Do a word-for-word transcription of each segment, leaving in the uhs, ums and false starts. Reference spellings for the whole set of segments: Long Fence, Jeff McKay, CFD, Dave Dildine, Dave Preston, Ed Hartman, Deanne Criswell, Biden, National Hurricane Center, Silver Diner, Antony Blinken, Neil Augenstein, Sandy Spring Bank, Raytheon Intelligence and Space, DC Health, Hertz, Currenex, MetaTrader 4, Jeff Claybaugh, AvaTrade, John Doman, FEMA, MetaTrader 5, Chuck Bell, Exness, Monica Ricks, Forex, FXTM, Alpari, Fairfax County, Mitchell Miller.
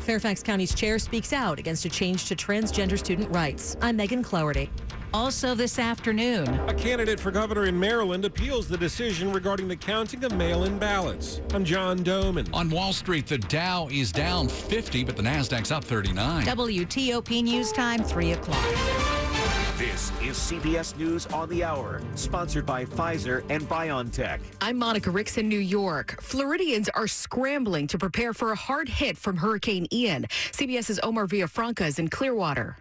Fairfax County's chair speaks out against a change to transgender student rights. I'm Megan Cloherty. Also this afternoon, a candidate for governor in Maryland appeals the decision regarding the counting of mail-in ballots. I'm John Doman. On Wall Street, the Dow is down fifty, but the Nasdaq's up thirty-nine. W T O P News Time, three o'clock. This is C B S News on the Hour, sponsored by Pfizer and BioNTech. I'm Monica Ricks in New York. Floridians are scrambling to prepare for a hard hit from Hurricane Ian. CBS's Omar Villafranca is in Clearwater.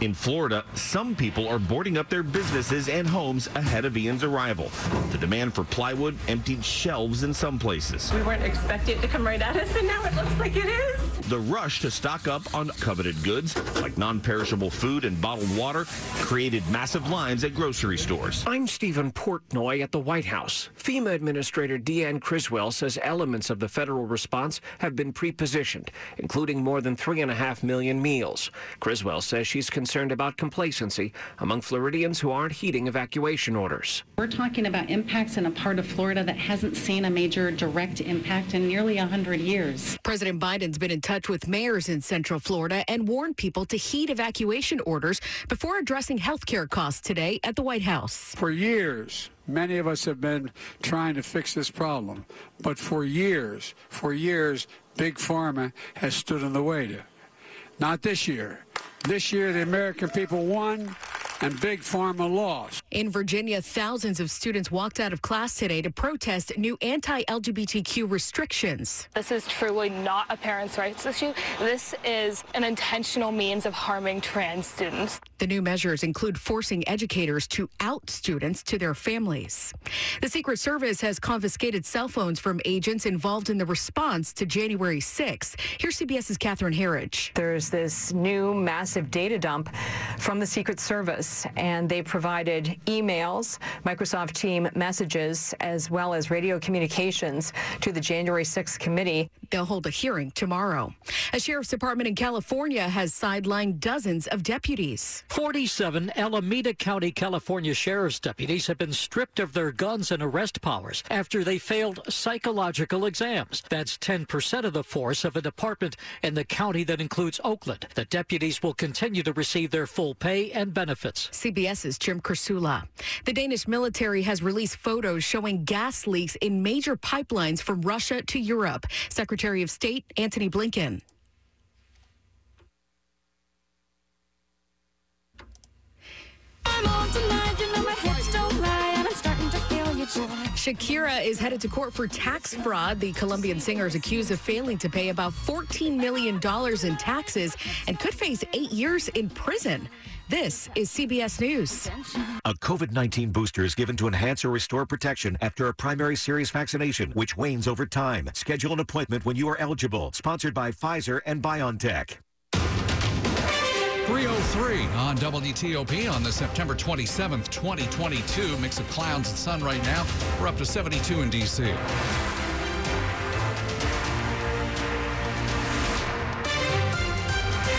In Florida, some people are boarding up their businesses and homes ahead of Ian's arrival. The demand for plywood emptied shelves in some places. We weren't expecting it to come right at us, and now it looks like it is. The rush to stock up on coveted goods, like non-perishable food and bottled water, created massive lines at grocery stores. I'm Stephen Portnoy at the White House. FEMA Administrator Deanne Criswell says elements of the federal response have been pre-positioned, including more than three and a half million meals. Criswell says she's concerned concerned about complacency among Floridians who aren't heeding evacuation orders. We're talking about impacts in a part of Florida that hasn't seen a major direct impact in nearly one hundred years. President Biden's been in touch with mayors in Central Florida and warned people to heed evacuation orders before addressing health care costs today at the White House. For years, many of us have been trying to fix this problem, but for years, for years, Big Pharma has stood in the way to. Not this year. This year, the American people won and Big Pharma lost. In Virginia, thousands of students walked out of class today to protest new anti-L G B T Q restrictions. This is truly not a parents' rights issue. This is an intentional means of harming trans students. The new measures include forcing educators to out students to their families. The Secret Service has confiscated cell phones from agents involved in the response to January sixth. Here's CBS's Catherine Herridge. There's this new massive data dump from the Secret Service, and they provided emails, Microsoft Team messages, as well as radio communications to the January sixth committee. They'll hold a hearing tomorrow. A sheriff's department in California has sidelined dozens of deputies. forty-seven Alameda County, California sheriff's deputies have been stripped of their guns and arrest powers after they failed psychological exams. That's ten percent of the force of a department in the county that includes Oakland. The deputies will continue to receive their full pay and benefits. CBS's Jim Crisula. The Danish military has released photos showing gas leaks in major pipelines from Russia to Europe. Secretary of State Antony Blinken. I'm on tonight, you know my hips don't lie, and I'm starting to feel your joy. Shakira is headed to court for tax fraud. The Colombian singer is accused of failing to pay about fourteen million dollars in taxes and could face eight years in prison. This is C B S News. A COVID nineteen booster is given to enhance or restore protection after a primary series vaccination, which wanes over time. Schedule an appointment when you are eligible. Sponsored by Pfizer and BioNTech. three oh three on W T O P on the September twenty-seventh, twenty twenty-two. Mix of clouds and sun right now. We're up to seventy-two in D C.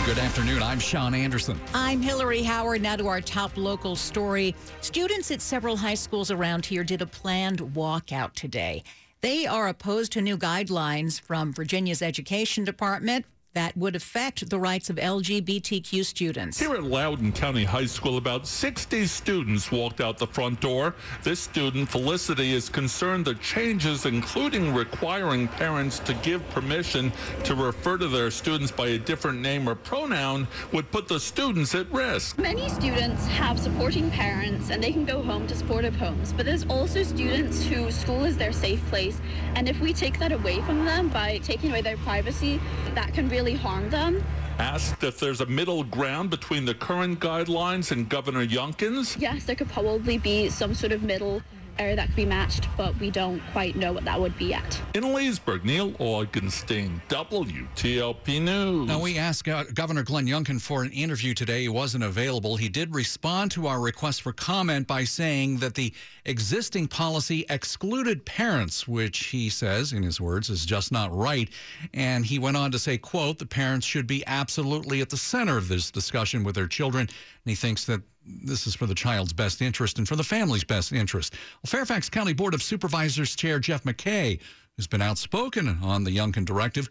Good afternoon. I'm Sean Anderson. I'm Hillary Howard. Now to our top local story. Students at several high schools around here did a planned walkout today. They are opposed to new guidelines from Virginia's Education Department that would affect the rights of L G B T Q students. Here at Loudoun County High School, about sixty students walked out the front door. This student, Felicity, is concerned the changes, including requiring parents to give permission to refer to their students by a different name or pronoun, would put the students at risk. Many students have supporting parents and they can go home to supportive homes, but there's also students who school is their safe place, and if we take that away from them by taking away their privacy, that can really Really harm them. Asked if there's a middle ground between the current guidelines and Governor Youngkin's. Yes, there could probably be some sort of middle area that could be matched, but we don't quite know what that would be yet. In Leesburg, Neil Augenstein, W T O P News. Now, we asked uh, Governor Glenn Youngkin for an interview today. He wasn't available. He did respond to our request for comment by saying that the existing policy excluded parents, which he says, in his words, is just not right. And he went on to say, quote, the parents should be absolutely at the center of this discussion with their children. And he thinks that this is for the child's best interest and for the family's best interest. Well, Fairfax County Board of Supervisors Chair Jeff McKay, who's been outspoken on the Youngkin directive,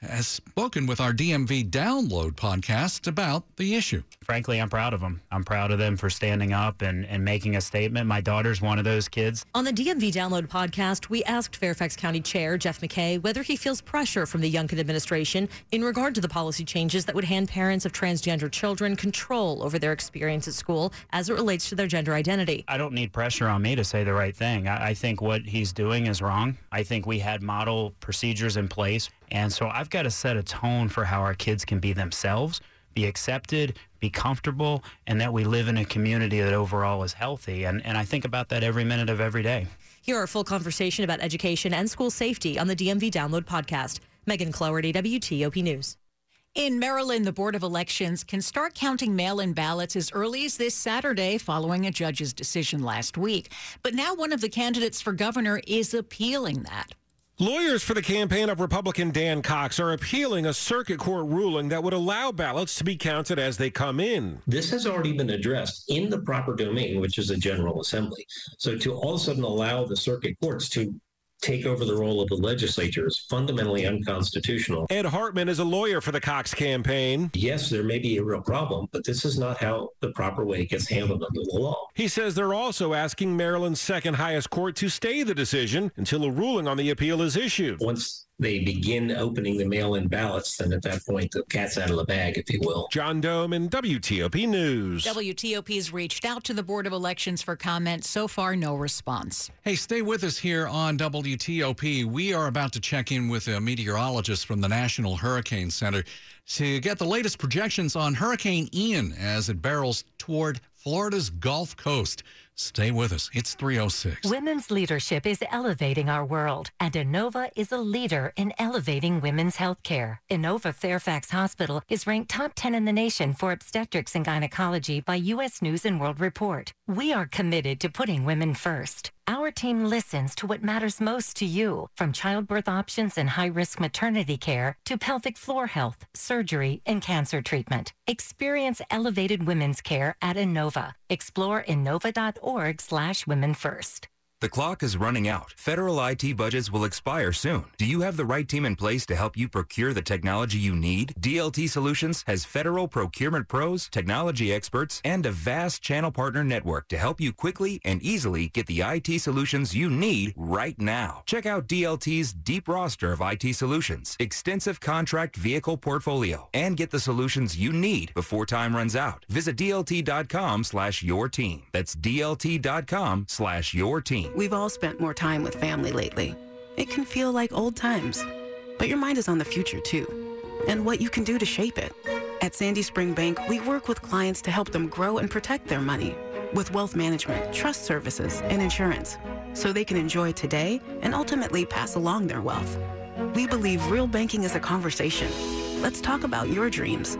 has spoken with our D M V Download podcast about the issue. Frankly, I'm proud of them. I'm proud of them for standing up and, and making a statement. My daughter's one of those kids. On the D M V Download podcast, we asked Fairfax County Chair Jeff McKay whether he feels pressure from the Youngkin administration in regard to the policy changes that would hand parents of transgender children control over their experience at school as it relates to their gender identity. I don't need pressure on me to say the right thing. I, I think what he's doing is wrong. I think we had model procedures in place. And so I've got to set a tone for how our kids can be themselves, be accepted, be comfortable, and that we live in a community that overall is healthy. And, and I think about that every minute of every day. Hear our full conversation about education and school safety on the D M V Download podcast. Megan Cloherty, W T O P News. In Maryland, the Board of Elections can start counting mail-in ballots as early as this Saturday following a judge's decision last week. But now one of the candidates for governor is appealing that. Lawyers for the campaign of Republican Dan Cox are appealing a circuit court ruling that would allow ballots to be counted as they come in. This has already been addressed in the proper domain, which is a General Assembly. So to all of a sudden allow the circuit courts to take over the role of the legislature is fundamentally unconstitutional. Ed Hartman is a lawyer for the Cox campaign. Yes, there may be a real problem, but this is not how the proper way it gets handled under the law. He says they're also asking Maryland's second highest court to stay the decision until a ruling on the appeal is issued. Once they begin opening the mail-in ballots, then at that point, the cat's out of the bag, if you will. John Doman, W T O P News. W T O P's reached out to the Board of Elections for comment. So far, no response. Hey, stay with us here on W T O P. We are about to check in with a meteorologist from the National Hurricane Center to get the latest projections on Hurricane Ian as it barrels toward Florida's Gulf Coast. Stay with us. It's three oh six. Women's leadership is elevating our world, and Inova is a leader in elevating women's health care. Inova Fairfax Hospital is ranked top ten in the nation for obstetrics and gynecology by U S News and World Report. We are committed to putting women first. Our team listens to what matters most to you, from childbirth options and high-risk maternity care to pelvic floor health, surgery, and cancer treatment. Experience elevated women's care at Inova. Explore Inova.org slash women first. The clock is running out. Federal I T budgets will expire soon. Do you have the right team in place to help you procure the technology you need? D L T Solutions has federal procurement pros, technology experts, and a vast channel partner network to help you quickly and easily get the I T solutions you need right now. Check out D L T's deep roster of I T solutions, extensive contract vehicle portfolio, and get the solutions you need before time runs out. Visit D L T dot com slash your team. That's D L T dot com slash your team. We've all spent more time with family lately. It can feel like old times, but your mind is on the future too, and what you can do to shape it. At Sandy Spring Bank, we work with clients to help them grow and protect their money with wealth management, trust services, and insurance, so they can enjoy today and ultimately pass along their wealth. We believe real banking is a conversation. Let's talk about your dreams.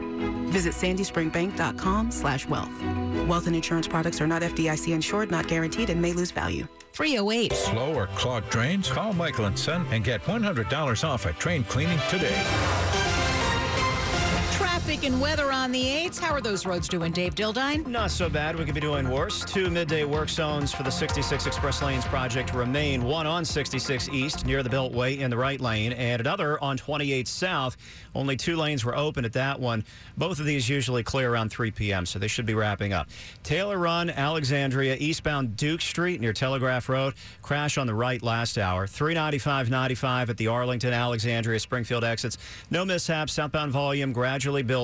Visit sandyspringbank.com slash wealth. Wealth and insurance products are not F D I C insured, not guaranteed, and may lose value. three oh eight. Slow or clogged drains? Call Michael and Son and get one hundred dollars off at drain cleaning today. traffic and weather on the eights. How are those roads doing, Dave Dildine? Not so bad. We could be doing worse. Two midday work zones for the sixty-six Express Lanes project remain. One on sixty-six East near the Beltway in the right lane and another on twenty-eight South. Only two lanes were open at that one. Both of these usually clear around three p m, so they should be wrapping up. Taylor Run, Alexandria, eastbound Duke Street near Telegraph Road. Crash on the right last hour. three ninety-five ninety-five at the Arlington, Alexandria, Springfield exits. No mishaps. Southbound volume gradually building.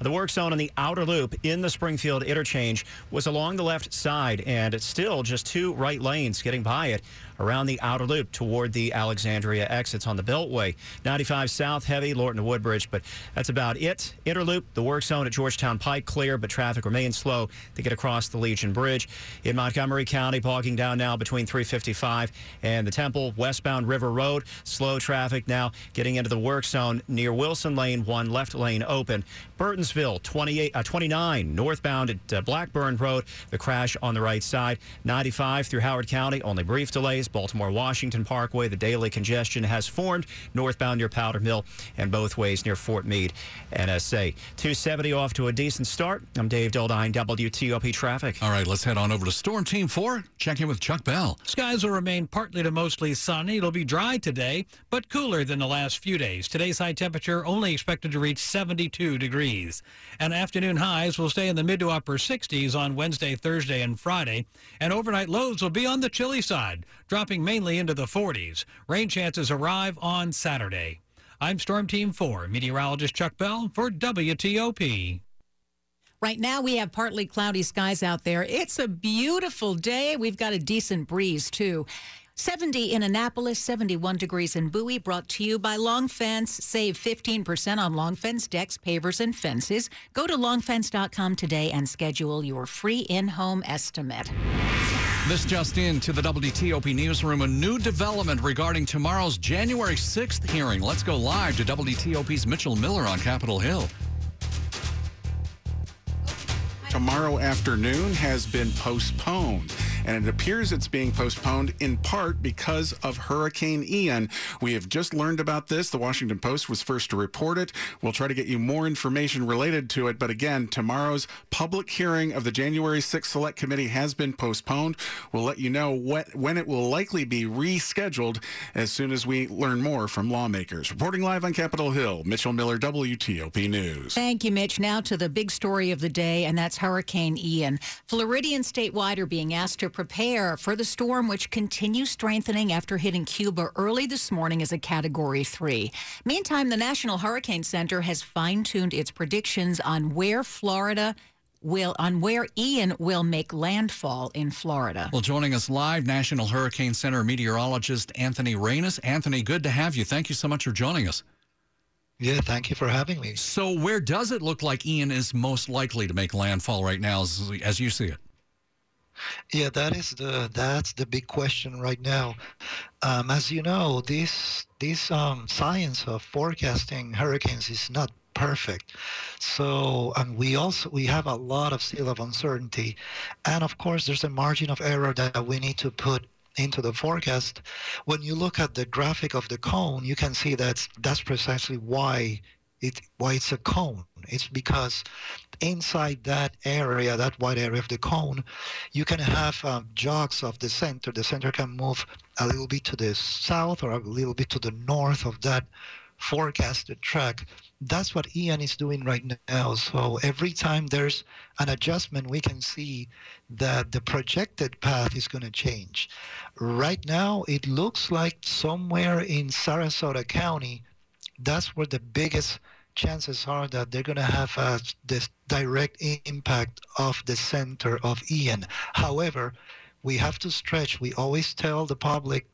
The work zone on the outer loop in the Springfield interchange was along the left side, and it's still just two right lanes getting by it around the outer loop toward the Alexandria exits on the Beltway. ninety-five South, heavy, Lorton to Woodbridge, but that's about it. Interloop, the work zone at Georgetown Pike clear, but traffic remains slow to get across the Legion Bridge. In Montgomery County, bogging down now between three fifty-five and the Temple, westbound River Road, slow traffic now getting into the work zone near Wilson Lane, one left lane open. Burtonsville, twenty-eight, uh, twenty-nine, northbound at uh, Blackburn Road, the crash on the right side. ninety-five through Howard County, only brief delays. Baltimore-Washington Parkway, the daily congestion has formed northbound near Powder Mill and both ways near Fort Meade, N S A. two seventy off to a decent start. I'm Dave Dildine, W T O P Traffic. All right, let's head on over to Storm Team four. Check in with Chuck Bell. Skies will remain partly to mostly sunny. It'll be dry today, but cooler than the last few days. Today's high temperature only expected to reach seventy-two degrees. And afternoon highs will stay in the mid to upper sixties on Wednesday, Thursday, and Friday. And overnight lows will be on the chilly side, dropping mainly into the forties. Rain chances arrive on Saturday. I'm Storm Team four, meteorologist Chuck Bell for W T O P. Right now we have partly cloudy skies out there. It's a beautiful day. We've got a decent breeze, too. seventy in Annapolis, seventy-one degrees in Bowie, brought to you by Long Fence. Save fifteen percent on Long Fence decks, pavers, and fences. Go to long fence dot com today and schedule your free in-home estimate. This just in to the W T O P newsroom, a new development regarding tomorrow's January sixth hearing. Let's go live to W T O P's Mitchell Miller on Capitol Hill. Tomorrow afternoon has been postponed, and it appears it's being postponed in part because of Hurricane Ian. We have just learned about this. The Washington Post was first to report it. We'll try to get you more information related to it. But again, tomorrow's public hearing of the January sixth Select Committee has been postponed. We'll let you know what, when it will likely be rescheduled as soon as we learn more from lawmakers. Reporting live on Capitol Hill, Mitchell Miller, W T O P News. Thank you, Mitch. Now to the big story of the day, and that's Hurricane Ian. Floridians statewide are being asked to prepare for the storm, which continues strengthening after hitting Cuba early this morning as a Category three. Meantime, the National Hurricane Center has fine-tuned its predictions on where Florida will, on where Ian will make landfall in Florida. Well, joining us live, National Hurricane Center meteorologist Anthony Rainis. Anthony, good to have you. Thank you so much for joining us. Yeah, thank you for having me. So where does it look like Ian is most likely to make landfall right now, as, as you see it? Yeah, that is the that's the big question right now. Um, as you know, this this um, science of forecasting hurricanes is not perfect. So, and we also we have a lot of still of uncertainty, and of course, there's a margin of error that we need to put into the forecast. When you look at the graphic of the cone, you can see that's that's precisely why. It, why it's a cone. It's because inside that area, that wide area of the cone, you can have um, jogs of the center. The center can move a little bit to the south or a little bit to the north of that forecasted track. That's what Ian is doing right now. So every time there's an adjustment, we can see that the projected path is going to change. Right now, it looks like somewhere in Sarasota County, that's where the biggest chances are that they're going to have uh, this direct impact of the center of Ian. However, we have to stretch. We always tell the public,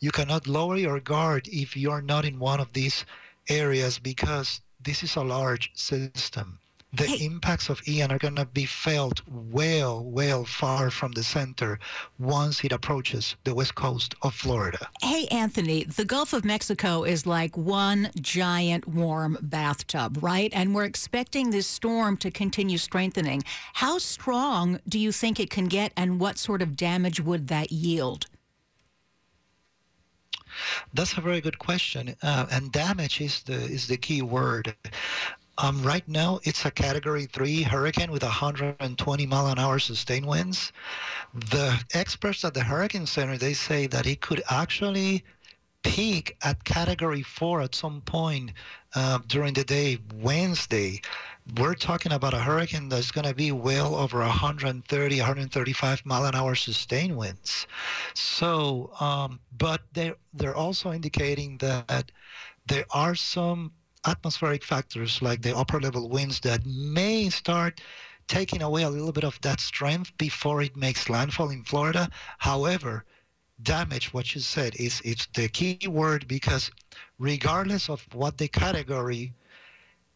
you cannot lower your guard if you're not in one of these areas, because this is a large system. The hey. impacts of Ian are going to be felt well, well far from the center once it approaches the west coast of Florida. Hey, Anthony, the Gulf of Mexico is like one giant warm bathtub, right? And we're expecting this storm to continue strengthening. How strong do you think it can get, and what sort of damage would that yield? That's a very good question, uh, and damage is the is the key word. Um, right now, it's a Category three hurricane with one hundred twenty mile an hour sustained winds. The experts at the Hurricane Center, they say that it could actually peak at Category four at some point uh, during the day Wednesday. We're talking about a hurricane that's going to be well over one thirty, one thirty-five mile an hour sustained winds. So, um, but they're, they're also indicating that there are some atmospheric factors like the upper level winds that may start taking away a little bit of that strength before it makes landfall in Florida. However, damage, what you said, is it's the key word, because regardless of what the category,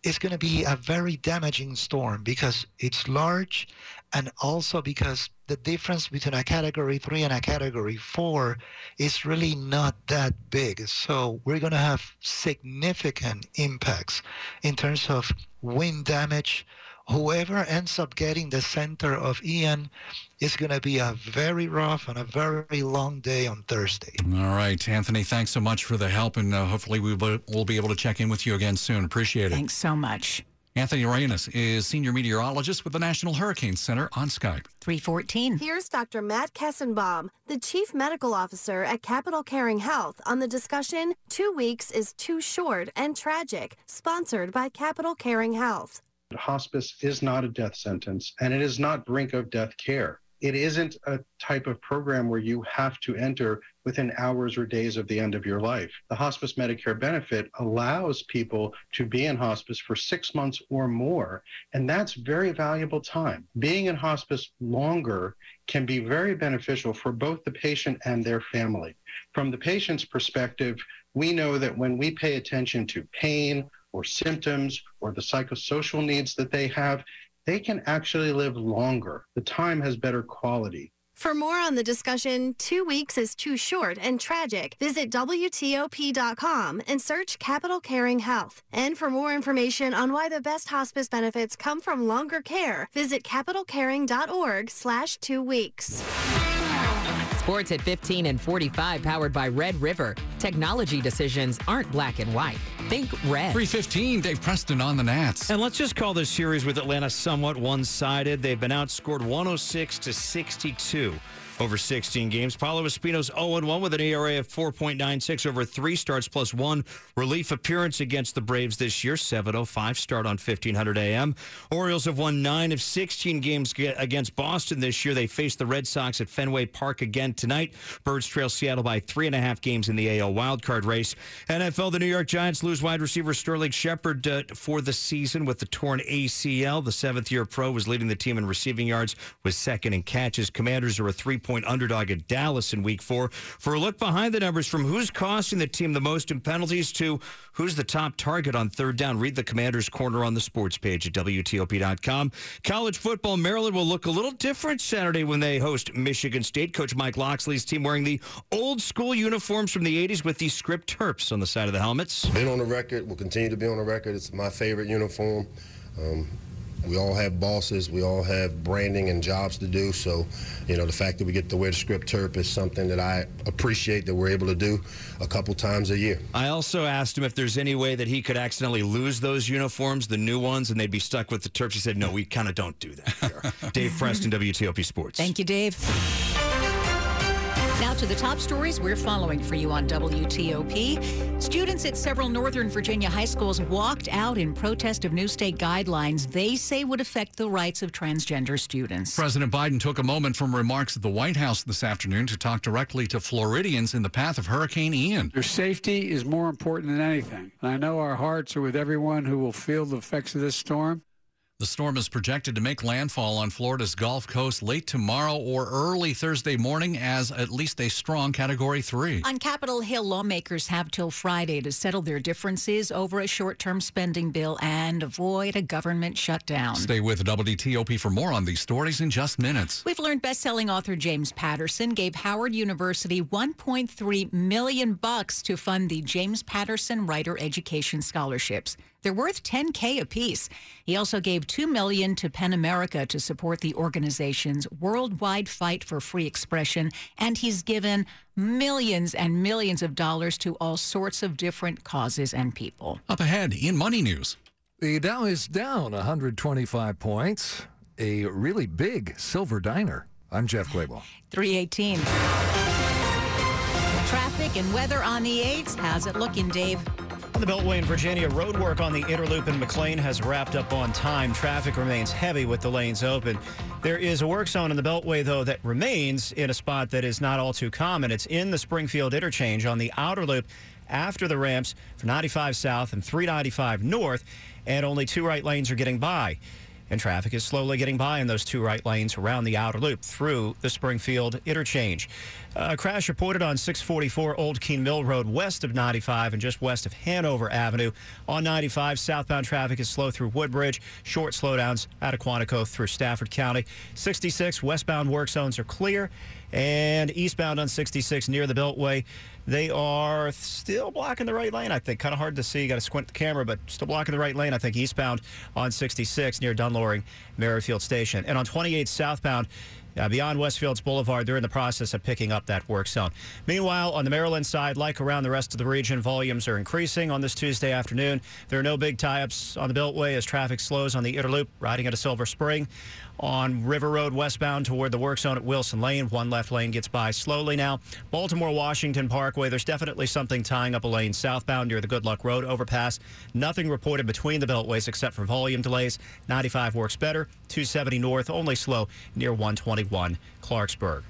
it's going to be a very damaging storm because it's large, and also because the difference between a Category three and a Category four is really not that big. So we're going to have significant impacts in terms of wind damage. Whoever ends up getting the center of Ian is going to be a very rough and a very long day on Thursday. All right, Anthony, thanks so much for the help, and uh, hopefully we will we'll be able to check in with you again soon. Appreciate it. Thanks so much. Anthony Rainis is senior meteorologist with the National Hurricane Center on Skype. three fourteen. Here's Doctor Matt Kessenbaum, the chief medical officer at Capital Caring Health, on the discussion, Two Weeks is Too Short and Tragic, sponsored by Capital Caring Health. Hospice is not a death sentence, and it is not brink of death care. It isn't a type of program where you have to enter within hours or days of the end of your life. The hospice Medicare benefit allows people to be in hospice for six months or more, and that's very valuable time. Being in hospice longer can be very beneficial for both the patient and their family. From the patient's perspective, we know that when we pay attention to pain, or symptoms, or the psychosocial needs that they have, they can actually live longer. The time has better quality. For more on the discussion, Two Weeks is Too Short and Tragic, visit W T O P dot com and search Capital Caring Health. And for more information on why the best hospice benefits come from longer care, visit capital caring dot org slash two weeks. Sports at fifteen and forty-five, powered by Red River. Technology decisions aren't black and white. Think red. three fifteen, Dave Preston on the Nats. And let's just call this series with Atlanta somewhat one-sided. They've been outscored one oh six to sixty-two over sixteen games. Paolo Espino's oh and one with an E R A of four point nine six over three starts, plus one relief appearance against the Braves this year. seven oh five start on fifteen hundred A M. Orioles have won nine of sixteen games against Boston this year. They face the Red Sox at Fenway Park again tonight. Birds trail Seattle by three and a half games in the A L wildcard race. N F L, the New York Giants lose wide receiver Sterling Shepard uh, for the season with the torn A C L. The seventh-year pro was leading the team in receiving yards, was second in catches. Commanders are a three-point underdog at Dallas in week four. For a look behind the numbers, from who's costing the team the most in penalties to who's the top target on third down, read the Commander's Corner on the sports page at W T O P dot com. College football, Maryland will look a little different Saturday when they host Michigan State. Coach Mike Loxley's team wearing the old school uniforms from the eighties with the script Terps on the side of the helmets. Been on the record, will continue to be on the record. It's my favorite uniform. Um, We all have bosses, we all have branding and jobs to do, so, you know, the fact that we get to wear the script Terp is something that I appreciate that we're able to do a couple times a year. I also asked him if there's any way that he could accidentally lose those uniforms, the new ones, and they'd be stuck with the Terps. He said, no, we kind of don't do that here. Dave Preston, W T O P Sports. Thank you, Dave. Now to the top stories we're following for you on W T O P. Students at several Northern Virginia high schools walked out in protest of new state guidelines they say would affect the rights of transgender students. President Biden took a moment from remarks at the White House this afternoon to talk directly to Floridians in the path of Hurricane Ian. Their safety is more important than anything. And I know our hearts are with everyone who will feel the effects of this storm. The storm is projected to make landfall on Florida's Gulf Coast late tomorrow or early Thursday morning as at least a strong Category three. On Capitol Hill, lawmakers have till Friday to settle their differences over a short-term spending bill and avoid a government shutdown. Stay with W T O P for more on these stories in just minutes. We've learned best-selling author James Patterson gave Howard University one point three million bucks to fund the James Patterson Writer Education Scholarships. They're worth ten K apiece. He also gave two million dollars to PEN America to support the organization's worldwide fight for free expression, and he's given millions and millions of dollars to all sorts of different causes and people. Up ahead in Money News. The Dow is down one hundred twenty-five points. A really big Silver Diner. I'm Jeff Claybaugh. three eighteen. Traffic and weather on the eights. How's it looking, Dave? On the Beltway in Virginia, road work on the Interloop in McLean has wrapped up on time. Traffic remains heavy with the lanes open. There is a work zone in the Beltway, though, that remains in a spot that is not all too common. It's in the Springfield interchange on the outer loop after the ramps for ninety-five South and three ninety-five North, and only two right lanes are getting by. And traffic is slowly getting by in those two right lanes around the outer loop through the Springfield interchange. A crash reported on six forty-four Old Keene Mill Road west of ninety-five and just west of Hanover Avenue. On ninety-five, southbound traffic is slow through Woodbridge. Short slowdowns out of Quantico through Stafford County. sixty-six, westbound work zones are clear. And eastbound on sixty-six near the Beltway, they are still blocking the right lane, I think. Kind of hard to see. Got to squint the camera, but still blocking the right lane, I think, eastbound on sixty-six near Dunloring Merrifield Station. And on twenty-eight southbound, Uh, beyond Westfields Boulevard, they're in the process of picking up that work zone. Meanwhile, on the Maryland side, like around the rest of the region, volumes are increasing on this Tuesday afternoon. There are no big tie-ups on the Beltway as traffic slows on the Interloop, riding into Silver Spring. On River Road westbound toward the work zone at Wilson Lane, one left lane gets by slowly now. Baltimore-Washington Parkway, there's definitely something tying up a lane southbound near the Good Luck Road overpass. Nothing reported between the Beltways except for volume delays. ninety-five works better. two seventy north, only slow near one twenty. Clarksburg.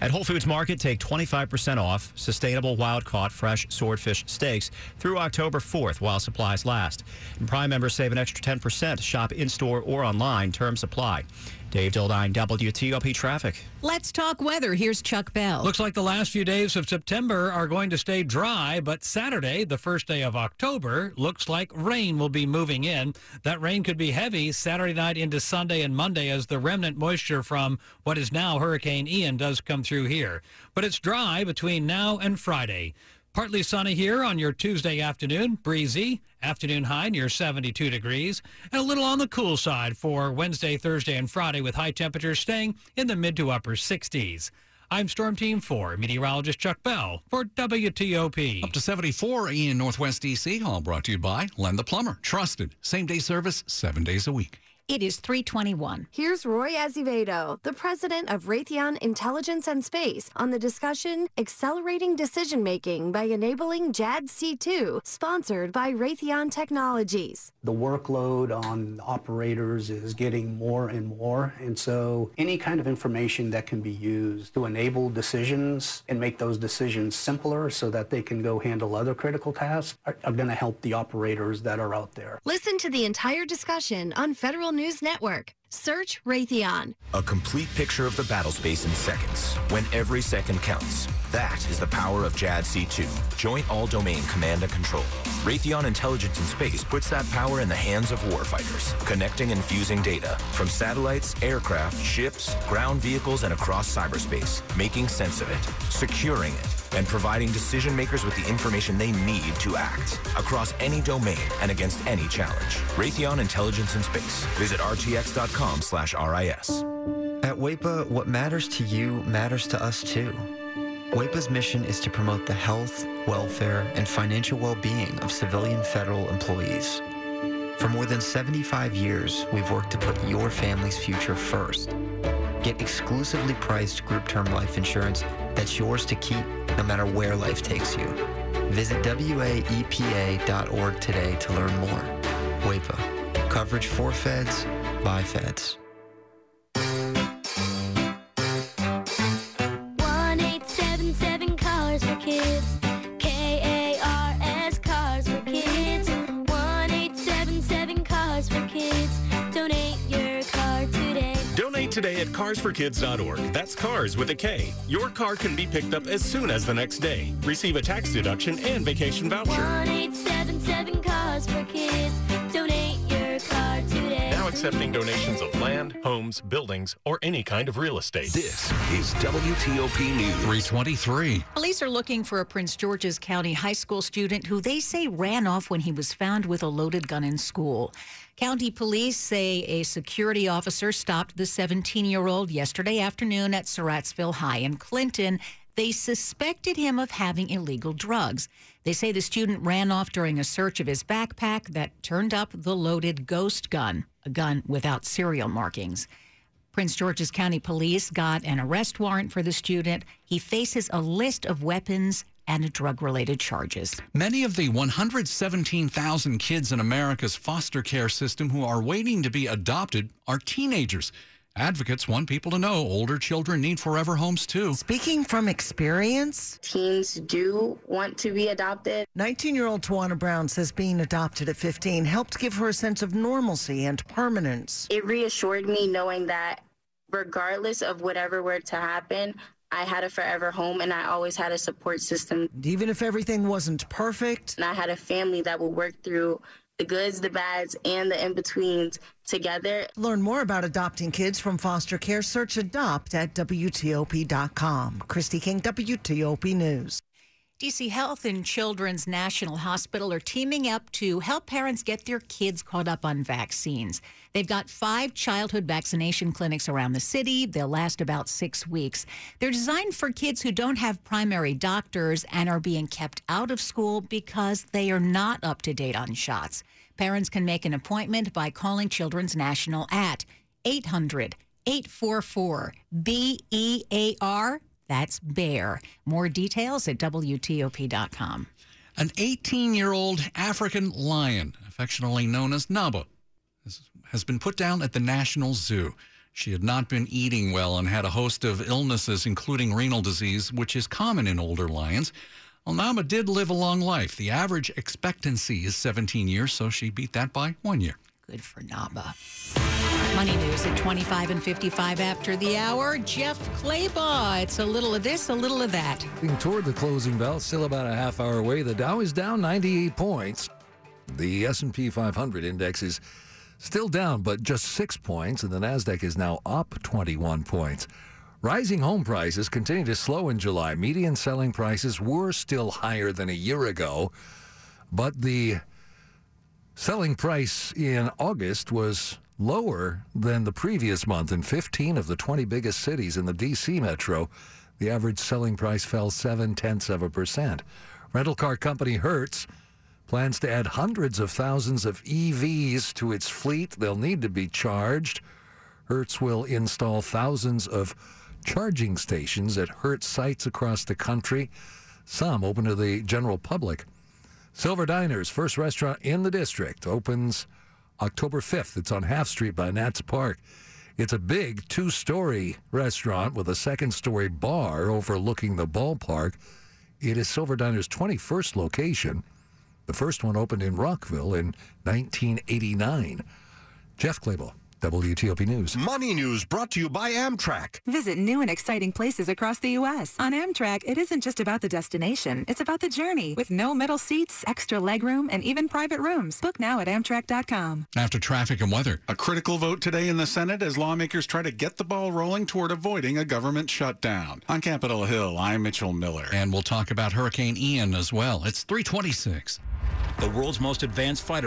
At Whole Foods Market, take twenty-five percent off sustainable wild-caught fresh swordfish steaks through October fourth while supplies last. And Prime members save an extra ten percent. Shop in-store or online. Terms apply. Dave Dildine, W T O P Traffic. Let's talk weather. Here's Chuck Bell. Looks like the last few days of September are going to stay dry, but Saturday, the first day of October, looks like rain will be moving in. That rain could be heavy Saturday night into Sunday and Monday as the remnant moisture from what is now Hurricane Ian does come through here. But it's dry between now and Friday. Partly sunny here on your Tuesday afternoon, breezy, afternoon high near seventy-two degrees, and a little on the cool side for Wednesday, Thursday, and Friday with high temperatures staying in the mid to upper sixties. I'm Storm Team four meteorologist Chuck Bell for W T O P. Up to seventy-four Ian Northwest D C, all brought to you by Len the Plumber. Trusted, same-day service, seven days a week. It is three twenty-one. Here's Roy Azevedo, the president of Raytheon Intelligence and Space, on the discussion Accelerating Decision-Making by Enabling J A D C two, sponsored by Raytheon Technologies. The workload on operators is getting more and more, and so any kind of information that can be used to enable decisions and make those decisions simpler so that they can go handle other critical tasks are, are going to help the operators that are out there. Listen to the entire discussion on Federal News News Network. Search Raytheon. A complete picture of the battle space in seconds, when every second counts. That is the power of J A D C two, Joint All-Domain Command and Control. Raytheon Intelligence and Space puts that power in the hands of warfighters, connecting and fusing data from satellites, aircraft, ships, ground vehicles, and across cyberspace, making sense of it, securing it, and providing decision-makers with the information they need to act across any domain and against any challenge. Raytheon Intelligence and Space. Visit R T X dot com. slash R I S. At W E P A, what matters to you matters to us too. W E P A's mission is to promote the health, welfare, and financial well-being of civilian federal employees. For more than seventy-five years, we've worked to put your family's future first. Get exclusively priced group term life insurance that's yours to keep no matter where life takes you. Visit W A E P A dot org today to learn more. W E P A. Coverage for feds, by feds. one eight seven seven Cars for Kids. K A R S Cars for Kids. one eight seven seven Cars for Kids. Donate your car today. Donate today at cars for kids dot org. That's cars with a K. Your car can be picked up as soon as the next day. Receive a tax deduction and vacation voucher. one eight seven seven Cars for Kids. Donate your car today. Accepting donations of land, homes, buildings, or any kind of real estate. This is W T O P News three twenty-three. Police are looking for a Prince George's County high school student who they say ran off when he was found with a loaded gun in school. County police say a security officer stopped the seventeen-year-old yesterday afternoon at Surrattsville High in Clinton. They suspected him of having illegal drugs. They say the student ran off during a search of his backpack that turned up the loaded ghost gun, a gun without serial markings. Prince George's County Police got an arrest warrant for the student. He faces a list of weapons and drug-related charges. Many of the one hundred seventeen thousand kids in America's foster care system who are waiting to be adopted are teenagers. Advocates want people to know older children need forever homes, too. Speaking from experience, teens do want to be adopted. nineteen-year-old Tawana Brown says being adopted at fifteen helped give her a sense of normalcy and permanence. It reassured me knowing that regardless of whatever were to happen, I had a forever home, and I always had a support system. Even if everything wasn't perfect. And I had a family that would work through the goods, the bads, and the in-betweens together. Learn more about adopting kids from foster care. Search adopt at W T O P dot com. Christy King, W T O P News. D C Health and Children's National Hospital are teaming up to help parents get their kids caught up on vaccines. They've got five childhood vaccination clinics around the city. They'll last about six weeks. They're designed for kids who don't have primary doctors and are being kept out of school because they are not up to date on shots. Parents can make an appointment by calling Children's National at eight hundred, eight four four, B E A R. That's BEAR. More details at W T O P dot com. An eighteen-year-old African lion, affectionately known as Naba, has been put down at the National Zoo. She had not been eating well and had a host of illnesses, including renal disease, which is common in older lions. Well, Naba did live a long life. The average expectancy is seventeen years, so she beat that by one year. Good for Naba. Money news at twenty-five and fifty-five after the hour. Jeff Claybaugh. It's a little of this, a little of that. Looking toward the closing bell, still about a half hour away. The Dow is down ninety-eight points. The S and P five hundred index is still down, but just six points, and the NASDAQ is now up twenty-one points. Rising home prices continue to slow in July. Median selling prices were still higher than a year ago, but the selling price in August was lower than the previous month. In fifteen of the twenty biggest cities in the D C metro, the average selling price fell seven-tenths of a percent. Rental car company Hertz plans to add hundreds of thousands of E Vs to its fleet. They'll need to be charged. Hertz will install thousands of charging stations at Hertz sites across the country, some open to the general public. Silver Diner's first restaurant in the district opens October fifth. It's on Half Street by Nats Park. It's a big two-story restaurant with a second-story bar overlooking the ballpark. It is Silver Diner's twenty-first location. The first one opened in Rockville in nineteen eighty-nine. Jeff Claybaugh, W T O P News. Money news brought to you by Amtrak. Visit new and exciting places across the U S On Amtrak, it isn't just about the destination. It's about the journey. With no middle seats, extra legroom, and even private rooms. Book now at Amtrak dot com. After traffic and weather. A critical vote today in the Senate as lawmakers try to get the ball rolling toward avoiding a government shutdown. On Capitol Hill, I'm Mitchell Miller. And we'll talk about Hurricane Ian as well. It's three twenty-six. The world's most advanced fighter.